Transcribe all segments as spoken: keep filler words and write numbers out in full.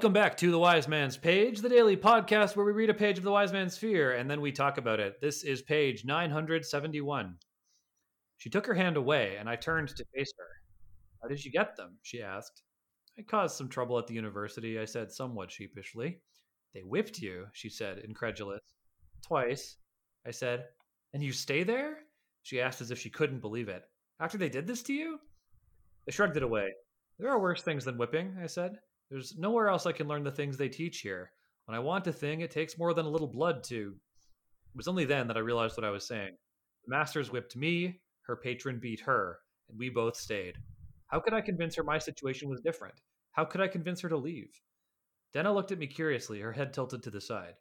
Welcome back to The Wise Man's Page, the daily podcast where we read a page of The Wise Man's Fear, and then we talk about it. This is page nine hundred seventy-one. She took her hand away, and I turned to face her. How did you get them? She asked. I caused some trouble at the university, I said somewhat sheepishly. They whipped you, she said, incredulous. Twice, I said. And you stay there? She asked as if she couldn't believe it. After they did this to you? I shrugged it away. There are worse things than whipping, I said. There's nowhere else I can learn the things they teach here. When I want a thing, it takes more than a little blood to... It was only then that I realized what I was saying. The masters whipped me, her patron beat her, and we both stayed. How could I convince her my situation was different? How could I convince her to leave? Denna looked at me curiously, her head tilted to the side.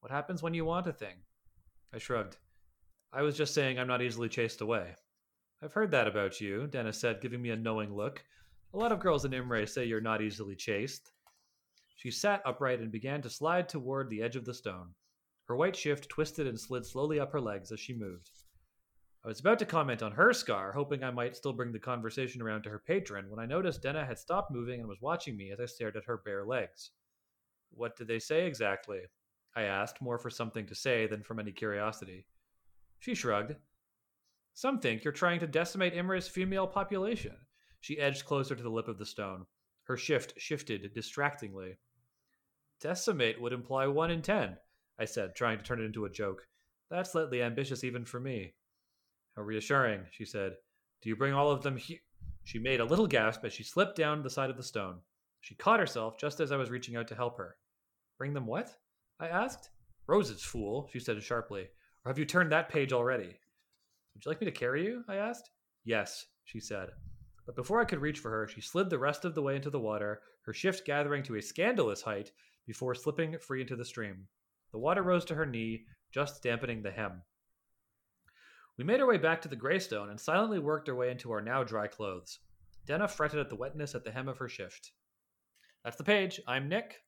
What happens when you want a thing? I shrugged. I was just saying I'm not easily chased away. I've heard that about you, Denna said, giving me a knowing look. A lot of girls in Imre say you're not easily chased. She sat upright and began to slide toward the edge of the stone. Her white shift twisted and slid slowly up her legs as she moved. I was about to comment on her scar, hoping I might still bring the conversation around to her patron, when I noticed Denna had stopped moving and was watching me as I stared at her bare legs. What did they say exactly? I asked, more for something to say than from any curiosity. She shrugged. Some think you're trying to decimate Imre's female population. She edged closer to the lip of the stone. Her shift shifted distractingly. Decimate would imply one in ten, I said, trying to turn it into a joke. That's slightly ambitious even for me. How reassuring, she said. Do you bring all of them here? She made a little gasp as she slipped down the side of the stone. She caught herself just as I was reaching out to help her. Bring them what? I asked. Roses, fool, she said sharply. Or have you turned that page already? Would you like me to carry you? I asked. Yes, she said. But before I could reach for her, she slid the rest of the way into the water, her shift gathering to a scandalous height before slipping free into the stream. The water rose to her knee, just dampening the hem. We made our way back to the Greystone and silently worked our way into our now dry clothes. Denna fretted at the wetness at the hem of her shift. That's the page. I'm Nick.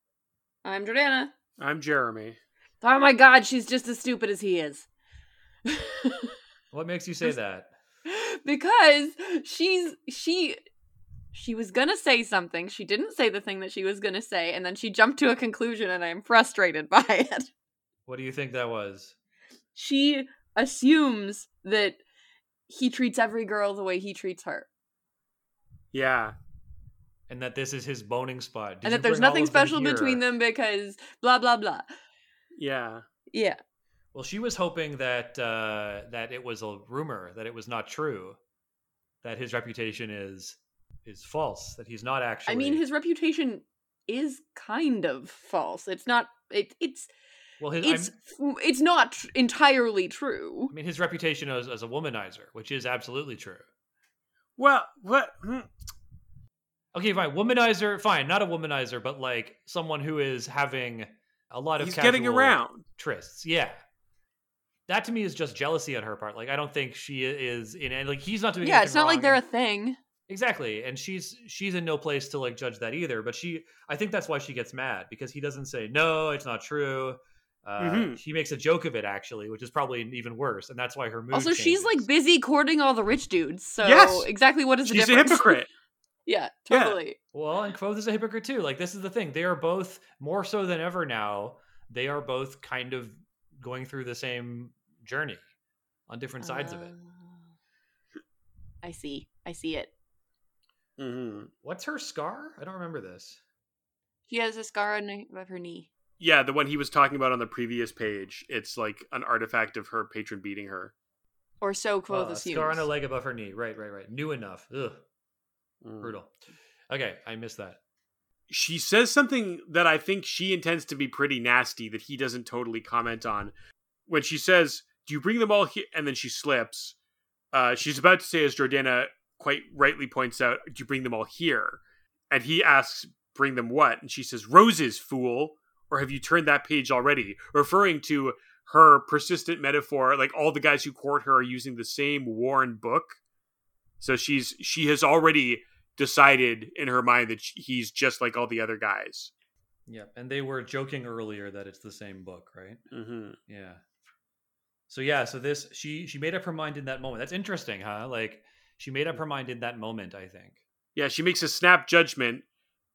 I'm Jordana. I'm Jeremy. Oh my god, she's just as stupid as he is. What makes you say that? Because she's she she was gonna say something. She didn't say the thing that she was gonna say, and then she jumped to a conclusion, and I'm frustrated by it. What do you think that was? She assumes that he treats every girl the way he treats her. Yeah. And that this is his boning spot. Did and that there's nothing special between them because blah blah blah. Yeah. Yeah. Well, she was hoping that uh, that it was a rumor, that it was not true, that his reputation is is false, that he's not actually. I mean, his reputation is kind of false. It's not. It, it's. Well, his, it's I'm... it's not tr- entirely true. I mean, his reputation as as a womanizer, which is absolutely true. Well, what? Okay, fine. Womanizer, fine. Not a womanizer, but like someone who is having a lot of. He's casual getting around trysts. Yeah. That to me is just jealousy on her part. Like, I don't think she is in any, like, he's not doing anything wrong. Yeah, it's not like they're a thing. Exactly. And she's she's in no place to, like, judge that either. But she, I think that's why she gets mad, because he doesn't say, no, it's not true. Uh, mm-hmm. She makes a joke of it, actually, which is probably even worse. And that's why her mood Also, changes. She's, like, busy courting all the rich dudes. So yes! Exactly what is the she's difference? She's a hypocrite. Yeah, totally. Yeah. Well, and Kvothe is a hypocrite, too. Like, this is the thing. They are both, more so than ever now, they are both kind of going through the same journey on different sides uh, of it. I see. I see it. Mm-hmm. What's her scar? I don't remember this. She has a scar on above her knee. Yeah, the one he was talking about on the previous page. It's like an artifact of her patron beating her. Or so Quoth uh, assumes. Scar on a leg above her knee. Right, right, right. New enough. Ugh. Mm. Brutal. Okay, I missed that. She says something that I think she intends to be pretty nasty that he doesn't totally comment on. When she says, do you bring them all here? And then she slips. Uh, she's about to say, as Jordana quite rightly points out, do you bring them all here? And he asks, bring them what? And she says, roses, fool. Or have you turned that page already? Referring to her persistent metaphor, like all the guys who court her are using the same worn book. So she's she has already decided in her mind that he's just like all the other guys. Yep, and they were joking earlier that it's the same book, right? Mm-hmm. Yeah. So yeah, so this, she she made up her mind in that moment. That's interesting, huh? Like, she made up her mind in that moment, I think. Yeah, she makes a snap judgment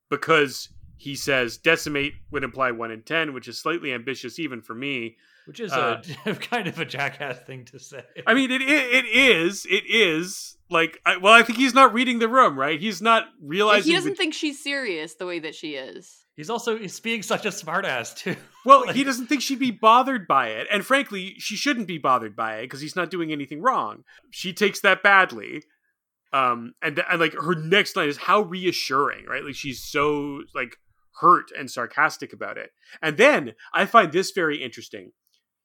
because he says decimate would imply one in ten, which is slightly ambitious even for me. Which is uh, a kind of a jackass thing to say. I mean, it it, it is. It is. Like, I, well, I think he's not reading the room, right? He's not realizing... Like he doesn't that, think she's serious the way that she is. He's also he's being such a smartass, too. Well, like, he doesn't think she'd be bothered by it. And frankly, she shouldn't be bothered by it because he's not doing anything wrong. She takes that badly. Um, and, th- and, like, her next line is how reassuring, right? Like, she's so, like, hurt and sarcastic about it. And then I find this very interesting.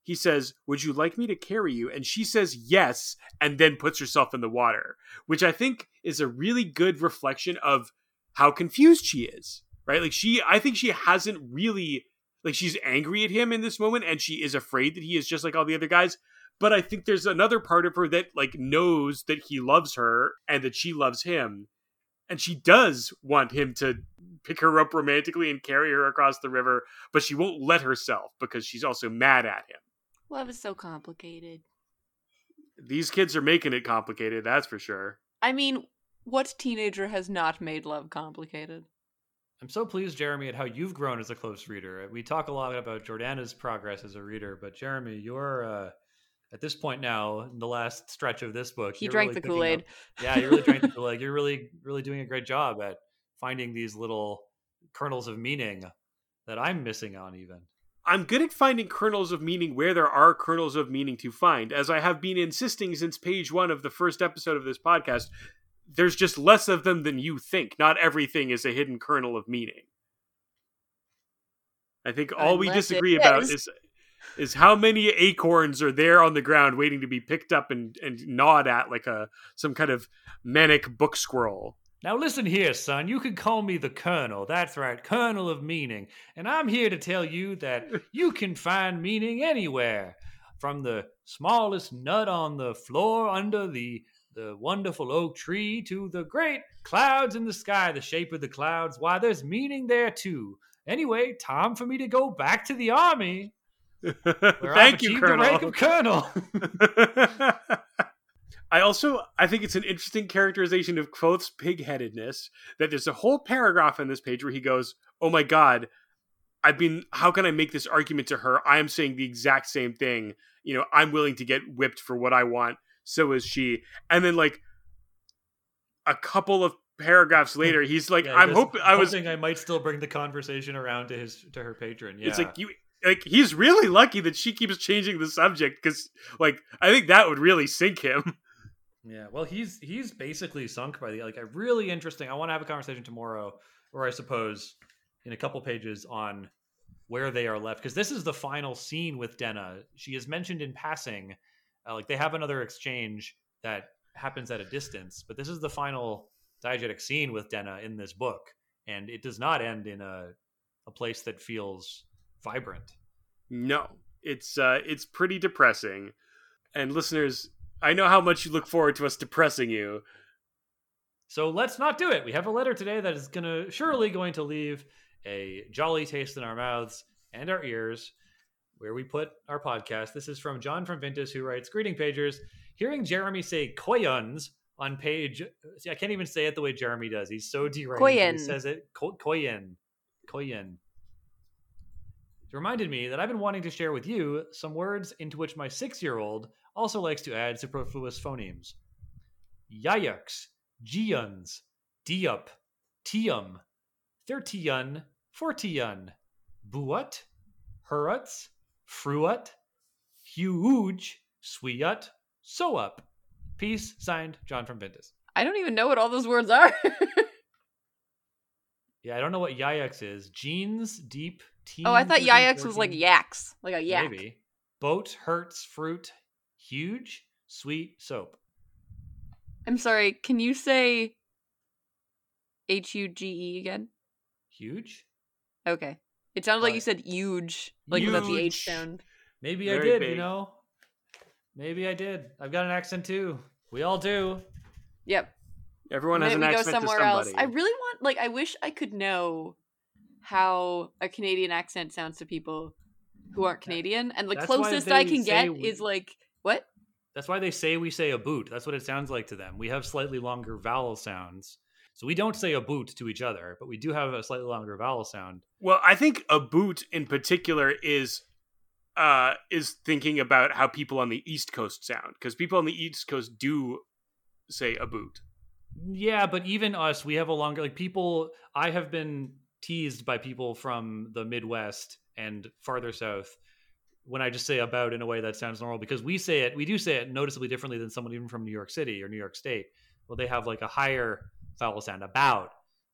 He says, would you like me to carry you? And she says, yes, and then puts herself in the water, which I think is a really good reflection of how confused she is, right? Like she, I think she hasn't really, like she's angry at him in this moment and she is afraid that he is just like all the other guys. But I think there's another part of her that like knows that he loves her and that she loves him. And she does want him to pick her up romantically and carry her across the river, but she won't let herself because she's also mad at him. Love is so complicated. These kids are making it complicated, that's for sure. I mean, what teenager has not made love complicated? I'm so pleased, Jeremy, at how you've grown as a close reader. We talk a lot about Jordana's progress as a reader, but Jeremy, you're uh, at this point now, in the last stretch of this book... He drank really the Kool-Aid. Up, yeah, you really drank the Kool-Aid. You're really, really doing a great job at finding these little kernels of meaning that I'm missing on even. I'm good at finding kernels of meaning where there are kernels of meaning to find. As I have been insisting since page one of the first episode of this podcast, there's just less of them than you think. Not everything is a hidden kernel of meaning. I think all Unless we disagree about is is how many acorns are there on the ground waiting to be picked up and, and gnawed at like a some kind of manic book squirrel. Now listen here, son, you can call me the Colonel. That's right, Colonel of Meaning. And I'm here to tell you that you can find meaning anywhere. From the smallest nut on the floor under the, the wonderful oak tree to the great clouds in the sky, the shape of the clouds. Why, there's meaning there too. Anyway, time for me to go back to the army. Thank you, Colonel. The rank of Colonel. I also, I think it's an interesting characterization of Kvothe's pig-headedness that there's a whole paragraph on this page where he goes, oh my God, I've been, how can I make this argument to her? I am saying the exact same thing. You know, I'm willing to get whipped for what I want. So is she. And then like a couple of paragraphs later, he's like, yeah, I'm hoping I was hoping I might still bring the conversation around to his, to her patron. Yeah. It's like you, Like, he's really lucky that she keeps changing the subject because like, I think that would really sink him. Yeah, well, he's he's basically sunk by the, like, a really interesting, I want to have a conversation tomorrow, or I suppose in a couple pages, on where they are left. Because this is the final scene with Denna. She is mentioned in passing. Uh, like, they have another exchange that happens at a distance. But this is the final diegetic scene with Denna in this book. And it does not end in a, a place that feels vibrant. No, it's uh, it's pretty depressing. And listeners... I know how much you look forward to us depressing you. So let's not do it. We have a letter today that is gonna surely going to leave a jolly taste in our mouths and our ears where we put our podcast. This is from John from Ventus, who writes, greeting pagers. Hearing Jeremy say koyens on page... See, I can't even say it the way Jeremy does. He's so deranged. Koyen. He says it. Ko- koyen. Koyen. It reminded me that I've been wanting to share with you some words into which my six-year-old also likes to add superfluous phonemes. Yayaks, Jiuns, Diup, Tium, Thirtiun, Fortiun, Buat, Huruts, Fruat, Huuj, Swiat, Soap. Peace, signed John from Ventus. I don't even know what all those words are. Yeah, I don't know what Yayaks is. Jeans, deep, teens. Oh, I thought Yayaks was like yaks, like a yak. Maybe. Boat, hurts, fruit, huge, sweet, soap. I'm sorry, can you say H U G E again? Huge? Okay. It sounded uh, like you said huge, like without the H sound. Maybe Very I did, big. You know? Maybe I did. I've got an accent too. We all do. Yep. Everyone Maybe has an accent go somewhere to somebody. Else. I really want, like, I wish I could know how a Canadian accent sounds to people who aren't Canadian. And the That's closest I can get we- is like, what? That's why they say we say a boot. That's what it sounds like to them. We have slightly longer vowel sounds. So we don't say a boot to each other, but we do have a slightly longer vowel sound. Well, I think a boot in particular is uh, is thinking about how people on the East Coast sound, because people on the East Coast do say a boot. Yeah, but even us, we have a longer, like people, I have been teased by people from the Midwest and farther south when I just say about in a way that sounds normal, because we say it, we do say it noticeably differently than someone even from New York City or New York State. Well, they have like a higher vowel sound, about.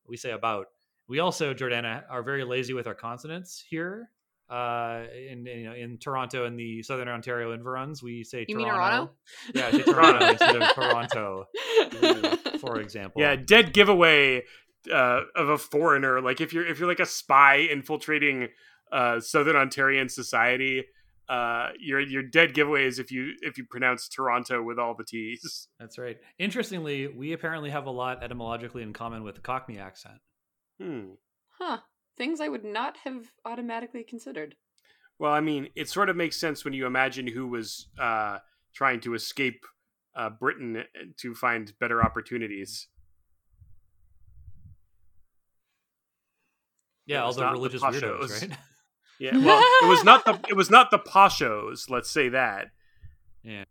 We say about. We also, Jordana, are very lazy with our consonants here. Uh, in, in, you know, in Toronto and the Southern Ontario environs, we say you Toronto. You mean Toronto? Yeah, I say Toronto instead of Toronto, for example. Yeah, dead giveaway uh, of a foreigner. Like if you're if you're like a spy infiltrating uh, Southern Ontarian society, uh, your your dead giveaway is if you if you pronounce Toronto with all the T's. That's right. Interestingly, we apparently have a lot etymologically in common with the Cockney accent. Hmm. Huh. Things I would not have automatically considered. Well, I mean, it sort of makes sense when you imagine who was uh, trying to escape uh, Britain to find better opportunities. Yeah, all the religious weirdos, right? Yeah, well, it was not the it was not the poshos. Let's say that. Yeah.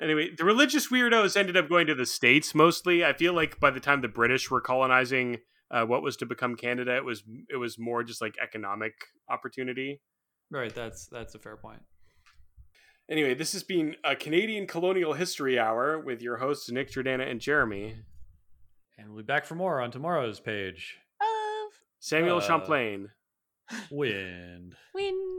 Anyway, the religious weirdos ended up going to the States mostly. I feel like by the time the British were colonizing Uh, what was to become Canada, it was it was more just like economic opportunity. Right, that's that's a fair point. Anyway, this has been a Canadian Colonial History Hour with your hosts Nick, Jordana, and Jeremy. And we'll be back for more on tomorrow's page. Of Samuel uh, Champlain. Wind. Wind.